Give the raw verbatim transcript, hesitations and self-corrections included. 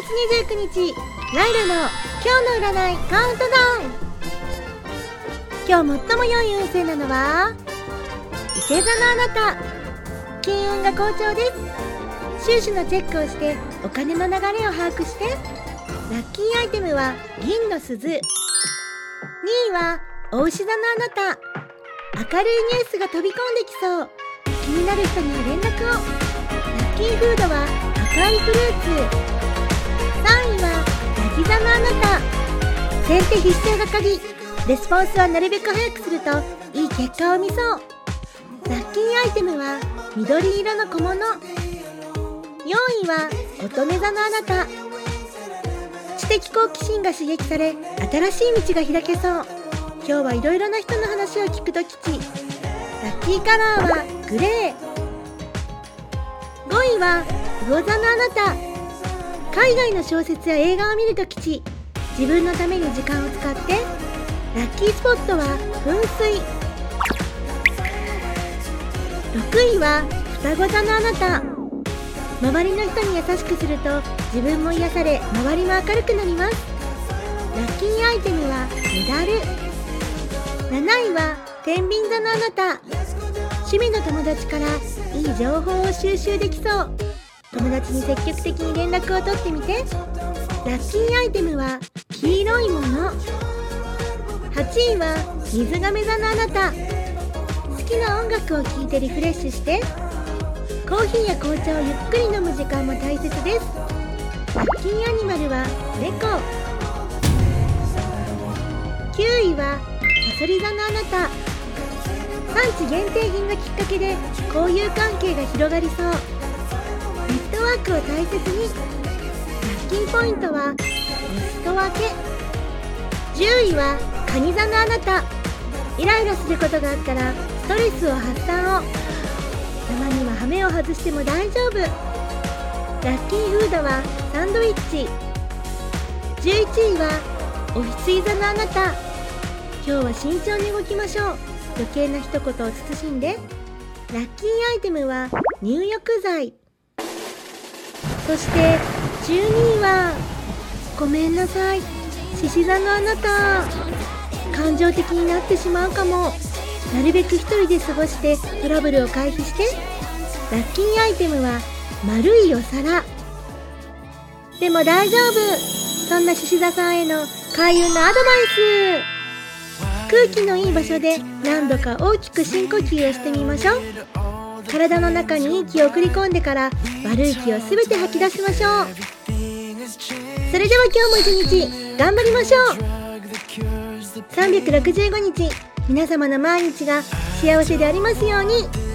にがつにじゅうくにちライラの今日の占いカウントダウン。今日最も良い運勢なのは伊手座のあなた。金運が好調です。収支のチェックをしてお金の流れを把握して。ラッキーアイテムは銀の鈴。にいは牡牛座のあなた。明るいニュースが飛び込んできそう。気になる人には連絡を。ラッキーフードは赤いフルーツ。さんいは牡牛座のあなた。先手必勝が鍵。レスポンスはなるべく早くするといい結果を見そう。ラッキーアイテムは緑色の小物。よんいは乙女座のあなた。知的好奇心が刺激され新しい道が開けそう。今日はいろいろな人の話を聞くと吉。ラッキーカラーはグレー。ごいは魚座のあなた。海外の小説や映画を見ると吉。自分のために時間を使って。ラッキースポットは噴水。ろくいは双子座のあなた。周りの人に優しくすると自分も癒され周りも明るくなります。ラッキーアイテムはメダル。なないは天秤座のあなた。趣味の友達からいい情報を収集できそう。友達に積極的に連絡を取ってみて。ラッキーアイテムは黄色いもの。はちいは水亀座のあなた。好きな音楽を聴いてリフレッシュして。コーヒーや紅茶をゆっくり飲む時間も大切です。ラッキーアニマルは猫。きゅういはサソリ座のあなた。産地限定品がきっかけで交友関係が広がりそう。ネットワークを大切に。ラッキーポイントはリスト分け。じゅういは蟹座のあなた。イライラすることがあったらストレスを発散を。たまにはハメを外しても大丈夫。ラッキーフードはサンドイッチ。じゅういちいはお羊座のあなた。今日は慎重に動きましょう。余計な一言を慎んで。ラッキーアイテムは入浴剤。そしてじゅうにいはごめんなさい獅子座のあなた。感情的になってしまうかも。なるべく一人で過ごしてトラブルを回避して。ラッキーアイテムは丸いお皿。でも大丈夫。そんな獅子座さんへの開運のアドバイス。空気のいい場所で何度か大きく深呼吸をしてみましょう。体の中にいい気を送り込んでから悪い気をすべて吐き出しましょう。それでは今日も一日頑張りましょう。さんびゃくろくじゅうごにち皆様の毎日が幸せでありますように。